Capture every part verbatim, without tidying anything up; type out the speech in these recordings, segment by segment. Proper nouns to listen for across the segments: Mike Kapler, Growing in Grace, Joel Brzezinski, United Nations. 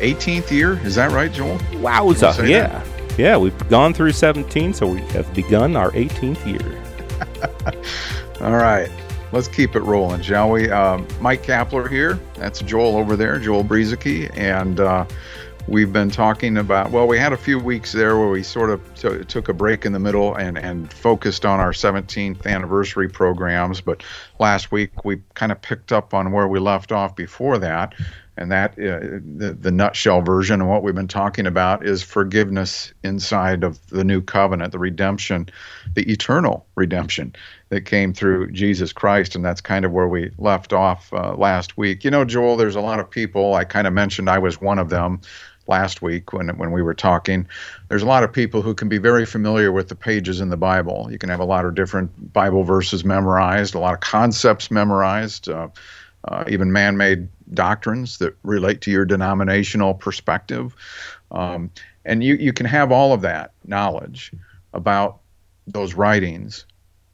eighteenth year. Is that right, Joel? Wowza, yeah. That? Yeah, we've gone through seventeen, so we have begun our eighteenth year. All right, let's keep it rolling, shall we? Uh, Mike Kapler here. That's Joel over there, Joel Brzezinski. And uh, we've been talking about, well, we had a few weeks there where we sort of t- took a break in the middle and, and focused on our seventeenth anniversary programs. But last week, we kind of picked up on where we left off before that. And that uh, the, the nutshell version of what we've been talking about is forgiveness inside of the new covenant, the redemption, the eternal redemption that came through Jesus Christ. And that's kind of where we left off uh, last week. You know, Joel, there's a lot of people, I kind of mentioned I was one of them last week when when we were talking. There's a lot of people who can be very familiar with the pages in the Bible. You can have a lot of different Bible verses memorized, a lot of concepts memorized, uh, uh, even man-made doctrines that relate to your denominational perspective. Um, and you, you can have all of that knowledge about those writings,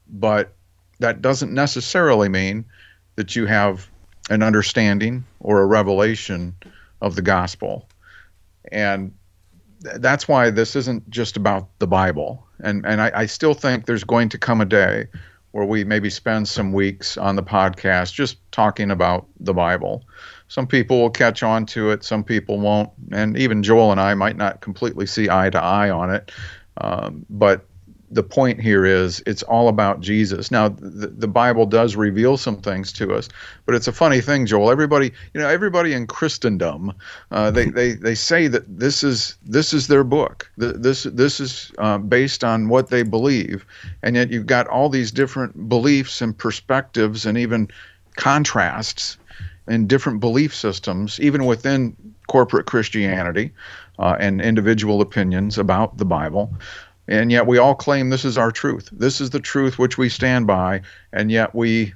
but that doesn't necessarily mean that you have an understanding or a revelation of the gospel. And th- that's why this isn't just about the Bible. And, and I, I still think there's going to come a day where we maybe spend some weeks on the podcast just talking about the Bible. Some people will catch on to it, some people won't, and even Joel and I might not completely see eye to eye on it. Um, but the point here is it's all about Jesus. Now, the, the Bible does reveal some things to us, but it's a funny thing, Joel. Everybody, you know, everybody in Christendom, uh, they they they say that this is this is their book. This this is uh, based on what they believe, and yet you've got all these different beliefs and perspectives, and even contrasts in different belief systems, even within corporate Christianity, uh, and individual opinions about the Bible. And yet we all claim this is our truth. This is the truth which we stand by, and yet we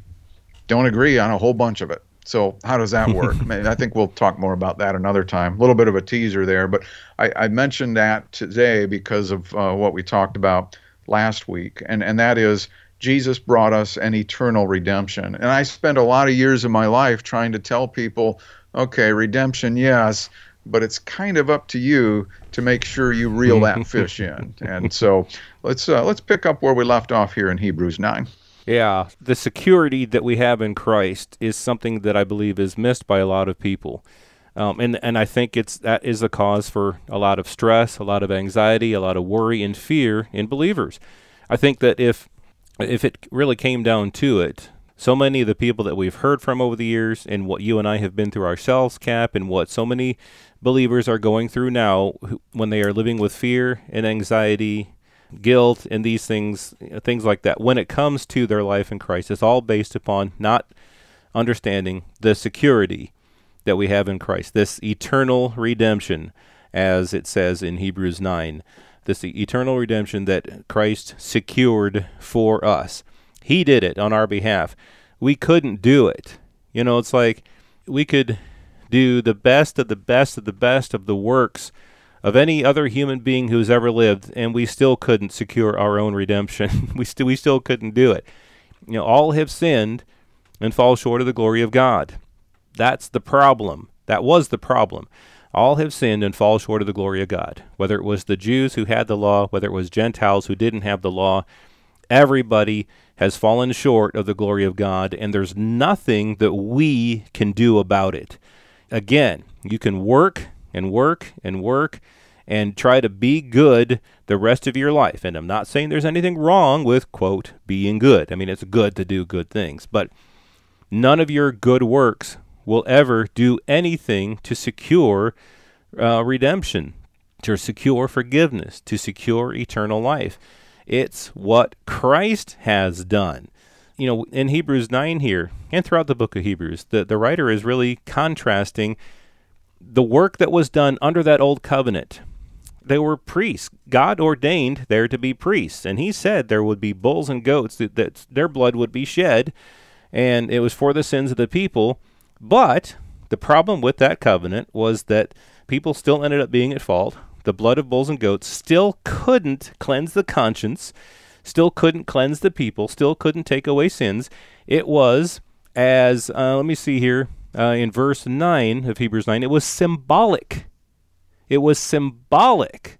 don't agree on a whole bunch of it. So how does that work? I think we'll talk more about that another time. A little bit of a teaser there, but I, I mentioned that today because of uh, what we talked about last week, and, and that is Jesus brought us an eternal redemption. And I spent a lot of years of my life trying to tell people, okay, redemption, yes, but it's kind of up to you to make sure you reel that fish in. And so let's uh, let's pick up where we left off here in Hebrews nine. Yeah, the security that we have in Christ is something that I believe is missed by a lot of people. Um, and, and I think it's that is the cause for a lot of stress, a lot of anxiety, a lot of worry and fear in believers. I think that if if it really came down to it, so many of the people that we've heard from over the years and what you and I have been through ourselves, Cap, and what so many believers are going through now when they are living with fear and anxiety, guilt, and these things, things like that, when it comes to their life in Christ, it's all based upon not understanding the security that we have in Christ, this eternal redemption, as it says in Hebrews nine, this eternal redemption that Christ secured for us. He did it on our behalf. We couldn't do it. You know, it's like we could do the best of the best of the best of the works of any other human being who's ever lived, and we still couldn't secure our own redemption. we still we still couldn't do it. You know, all have sinned and fall short of the glory of God. That's the problem. That was the problem. All have sinned and fall short of the glory of God. Whether it was the Jews who had the law, whether it was Gentiles who didn't have the law, everybody has fallen short of the glory of God, and there's nothing that we can do about it. Again, you can work and work and work and try to be good the rest of your life. And I'm not saying there's anything wrong with, quote, being good. I mean, it's good to do good things, but none of your good works will ever do anything to secure uh, redemption, to secure forgiveness, to secure eternal life. It's what Christ has done. You know, in Hebrews nine here, and throughout the book of Hebrews, the, the writer is really contrasting the work that was done under that old covenant, they were priests. God ordained there to be priests, and he said there would be bulls and goats that, that their blood would be shed, and it was for the sins of the people. But the problem with that covenant was that people still ended up being at fault. The blood of bulls and goats still couldn't cleanse the conscience, still couldn't cleanse the people, still couldn't take away sins. It was as, uh, let me see here, uh, in verse nine of Hebrews nine, it was symbolic. It was symbolic.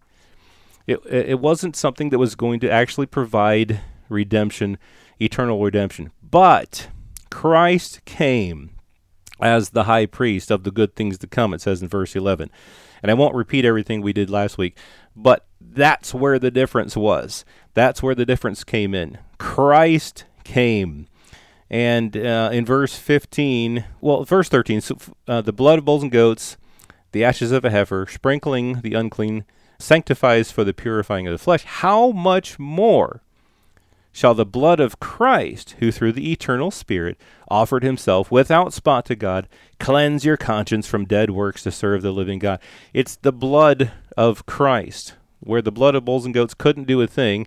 It, it wasn't something that was going to actually provide redemption, eternal redemption. But Christ came as the high priest of the good things to come, it says in verse eleven. And I won't repeat everything we did last week, but that's where the difference was. That's where the difference came in. Christ came. And uh, in verse fifteen, well, verse thirteen, so, uh, the blood of bulls and goats, the ashes of a heifer, sprinkling the unclean, sanctifies for the purifying of the flesh. How much more shall the blood of Christ, who through the eternal Spirit offered himself without spot to God, cleanse your conscience from dead works to serve the living God? It's the blood of Christ, where the blood of bulls and goats couldn't do a thing.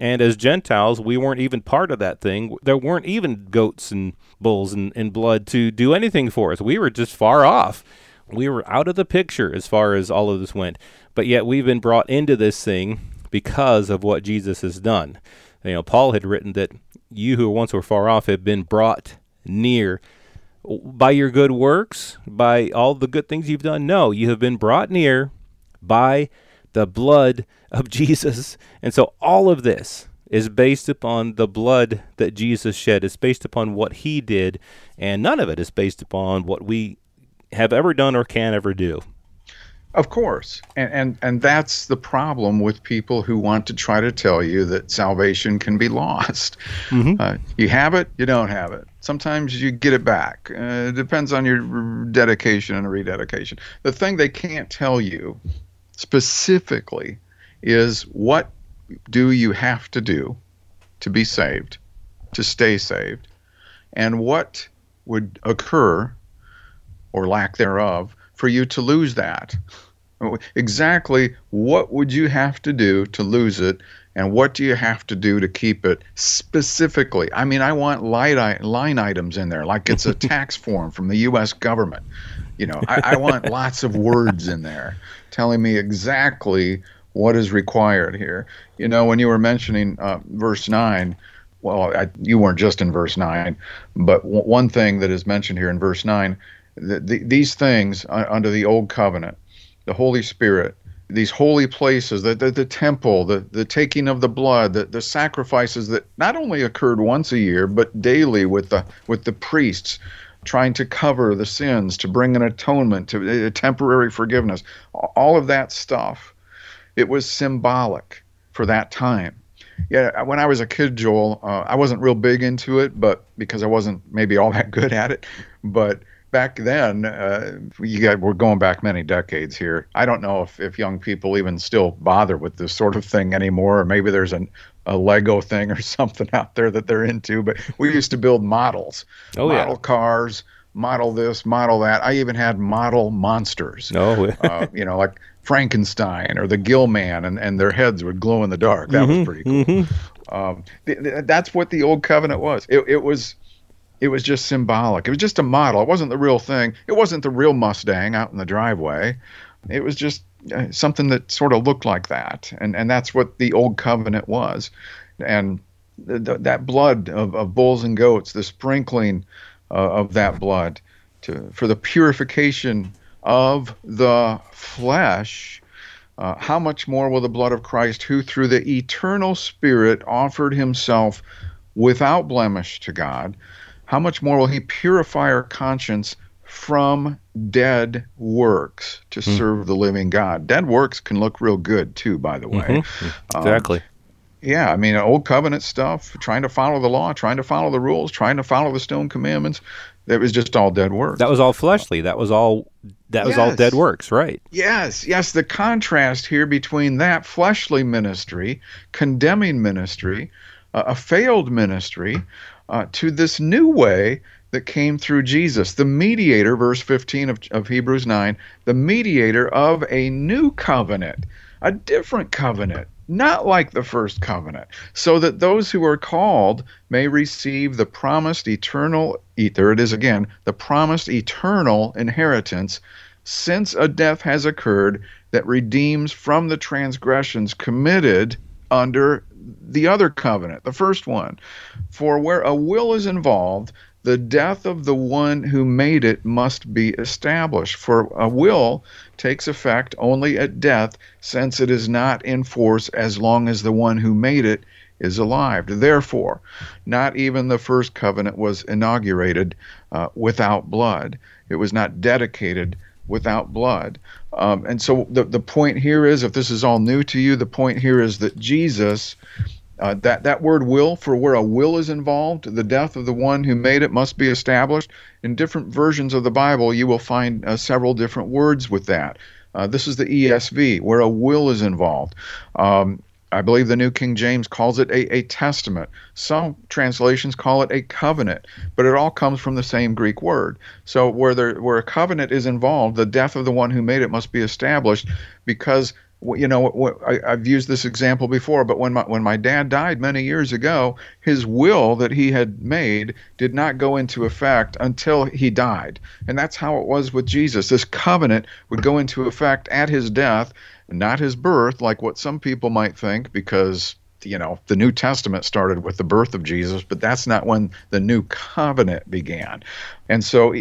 And as Gentiles, we weren't even part of that thing. There weren't even goats and bulls and, and blood to do anything for us. We were just far off. We were out of the picture as far as all of this went. But yet we've been brought into this thing because of what Jesus has done. You know, Paul had written that you who once were far off have been brought near by your good works, by all the good things you've done. No, you have been brought near by the blood of Jesus. And so all of this is based upon the blood that Jesus shed. It's based upon what he did, and none of it is based upon what we have ever done or can ever do. Of course. And, and and that's the problem with people who want to try to tell you that salvation can be lost. Mm-hmm. Uh, you have it, you don't have it. Sometimes you get it back. Uh, it depends on your dedication and rededication. The thing they can't tell you specifically is, what do you have to do to be saved, to stay saved, and what would occur, or lack thereof, for you to lose that. Exactly what would you have to do to lose it, and what do you have to do to keep it specifically? I mean, I want line, line items in there, like it's a tax form from the U S government. You know, I, I want lots of words in there telling me exactly what is required here. You know, when you were mentioning uh, verse nine, well, I, you weren't just in verse nine, but w- one thing that is mentioned here in verse nine, The, the, these things uh, under the old covenant, the Holy Spirit, these holy places, the, the, the temple, the, the taking of the blood, the, the sacrifices that not only occurred once a year, but daily with the with the priests trying to cover the sins, to bring an atonement, to a temporary forgiveness, all of that stuff. It was symbolic for that time. Yeah, when I was a kid, Joel, uh, I wasn't real big into it, but because I wasn't maybe all that good at it, but back then, uh, you got, we're going back many decades here. I don't know if, if young people even still bother with this sort of thing anymore, or maybe there's an, a Lego thing or something out there that they're into, but we used to build models, oh, model yeah. cars, model this, model that. I even had model monsters, oh. uh, you know, like Frankenstein or the Gill Man, and, and their heads would glow in the dark. That mm-hmm, was pretty cool. Mm-hmm. Um, th- th- that's what the old covenant was. It, it was... It was just symbolic. It was just a model. It wasn't the real thing. It wasn't the real Mustang out in the driveway. It was just uh, something that sort of looked like that. And and that's what the old covenant was. And th- th- that blood of, of bulls and goats, the sprinkling uh, of that blood to for the purification of the flesh, uh, how much more will the blood of Christ, who through the eternal Spirit offered himself without blemish to God, how much more will he purify our conscience from dead works to serve mm. the living God? Dead works can look real good, too, by the way. Mm-hmm. Exactly. Um, yeah, I mean, old covenant stuff, trying to follow the law, trying to follow the rules, trying to follow the stone commandments. It was just all dead works. That was all fleshly. That was all That was yes. all dead works, right? Yes, yes. The contrast here between that fleshly ministry, condemning ministry, uh, a failed ministry, Uh, to this new way that came through Jesus, the mediator, verse fifteen of, of Hebrews nine, the mediator of a new covenant, a different covenant, not like the first covenant, so that those who are called may receive the promised eternal, there it is again, the promised eternal inheritance, since a death has occurred that redeems from the transgressions committed under the other covenant, the first one. For where a will is involved, the death of the one who made it must be established. For a will takes effect only at death, since it is not in force as long as the one who made it is alive. Therefore, not even the first covenant was inaugurated uh, without blood. It was not dedicated without blood. Um, and so the, the point here is, if this is all new to you, the point here is that Jesus... Uh, that, that word will, for where a will is involved, the death of the one who made it must be established. In different versions of the Bible, you will find uh, several different words with that. Uh, this is the E S V, where a will is involved. Um, I believe the New King James calls it a, a testament. Some translations call it a covenant, but it all comes from the same Greek word. So where, there, where a covenant is involved, the death of the one who made it must be established, because you know, I've used this example before, but when my, when my dad died many years ago, his will that he had made did not go into effect until he died. And that's how it was with Jesus. This covenant would go into effect at his death, not his birth, like what some people might think, because, you know, the New Testament started with the birth of Jesus, but that's not when the new covenant began. And so,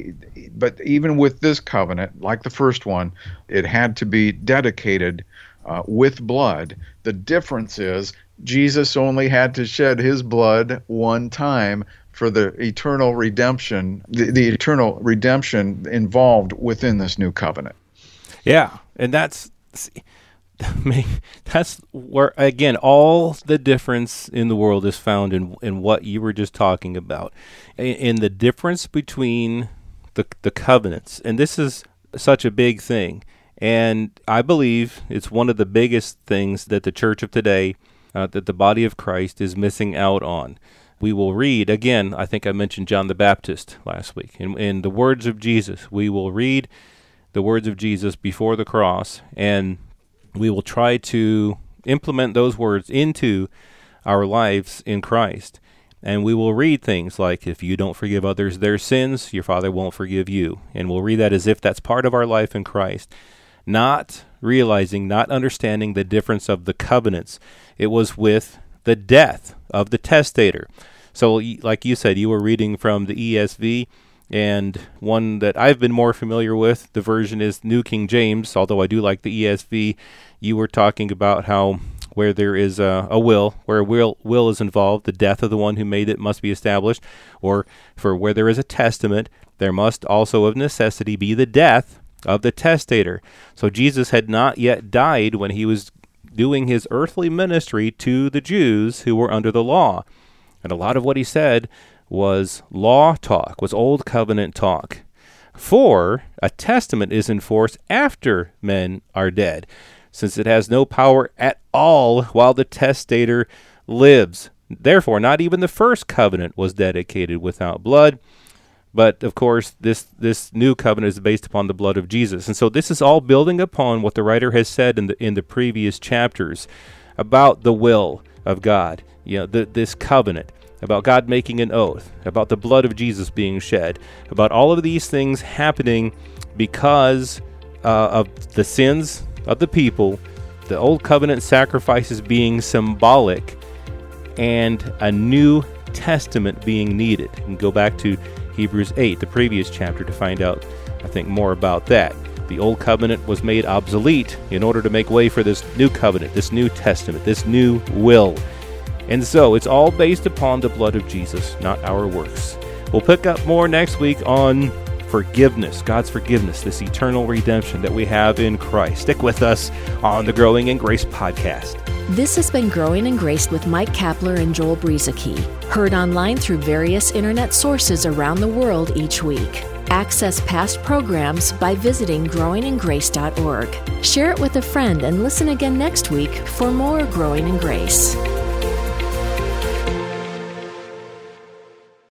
but even with this covenant, like the first one, it had to be dedicated Uh, with blood. The difference is Jesus only had to shed his blood one time for the eternal redemption, the, the eternal redemption involved within this new covenant. Yeah, and that's see, that's where, again, all the difference in the world is found in, in what you were just talking about, in, in the difference between the, the covenants. And this is such a big thing. And I believe it's one of the biggest things that the church of today, uh, that the body of Christ is missing out on. We will read, again, I think I mentioned John the Baptist last week, in, in the words of Jesus. We will read the words of Jesus before the cross, and we will try to implement those words into our lives in Christ. And we will read things like, if you don't forgive others their sins, your Father won't forgive you. And we'll read that as if that's part of our life in Christ. Not realizing, not understanding the difference of the covenants. It was with the death of the testator. So like you said, you were reading from the E S V, and one that I've been more familiar with, the version is New King James, although I do like the E S V. You were talking about how where there is a, a will, where a will, will is involved, the death of the one who made it must be established, or for where there is a testament, there must also of necessity be the death of the testator. So Jesus had not yet died when he was doing his earthly ministry to the Jews who were under the law. And a lot of what he said was law talk, was old covenant talk. For a testament is in force after men are dead, since it has no power at all while the testator lives. Therefore, not even the first covenant was dedicated without blood. But, of course, this, this new covenant is based upon the blood of Jesus. And so this is all building upon what the writer has said in the, in the previous chapters about the will of God, you know, the, this covenant, about God making an oath, about the blood of Jesus being shed, about all of these things happening because uh, of the sins of the people, the old covenant sacrifices being symbolic, and a new testament being needed. And go back to Hebrews eight, the previous chapter, to find out, I think, more about that. The old covenant was made obsolete in order to make way for this new covenant, this new testament, this new will. And so it's all based upon the blood of Jesus, not our works. We'll pick up more next week on forgiveness, God's forgiveness, this eternal redemption that we have in Christ. Stick with us on the Growing in Grace podcast. This has been Growing in Grace with Mike Kapler and Joel Brzezinski, heard online through various internet sources around the world each week. Access past programs by visiting growing in grace dot org. Share it with a friend and listen again next week for more Growing in Grace.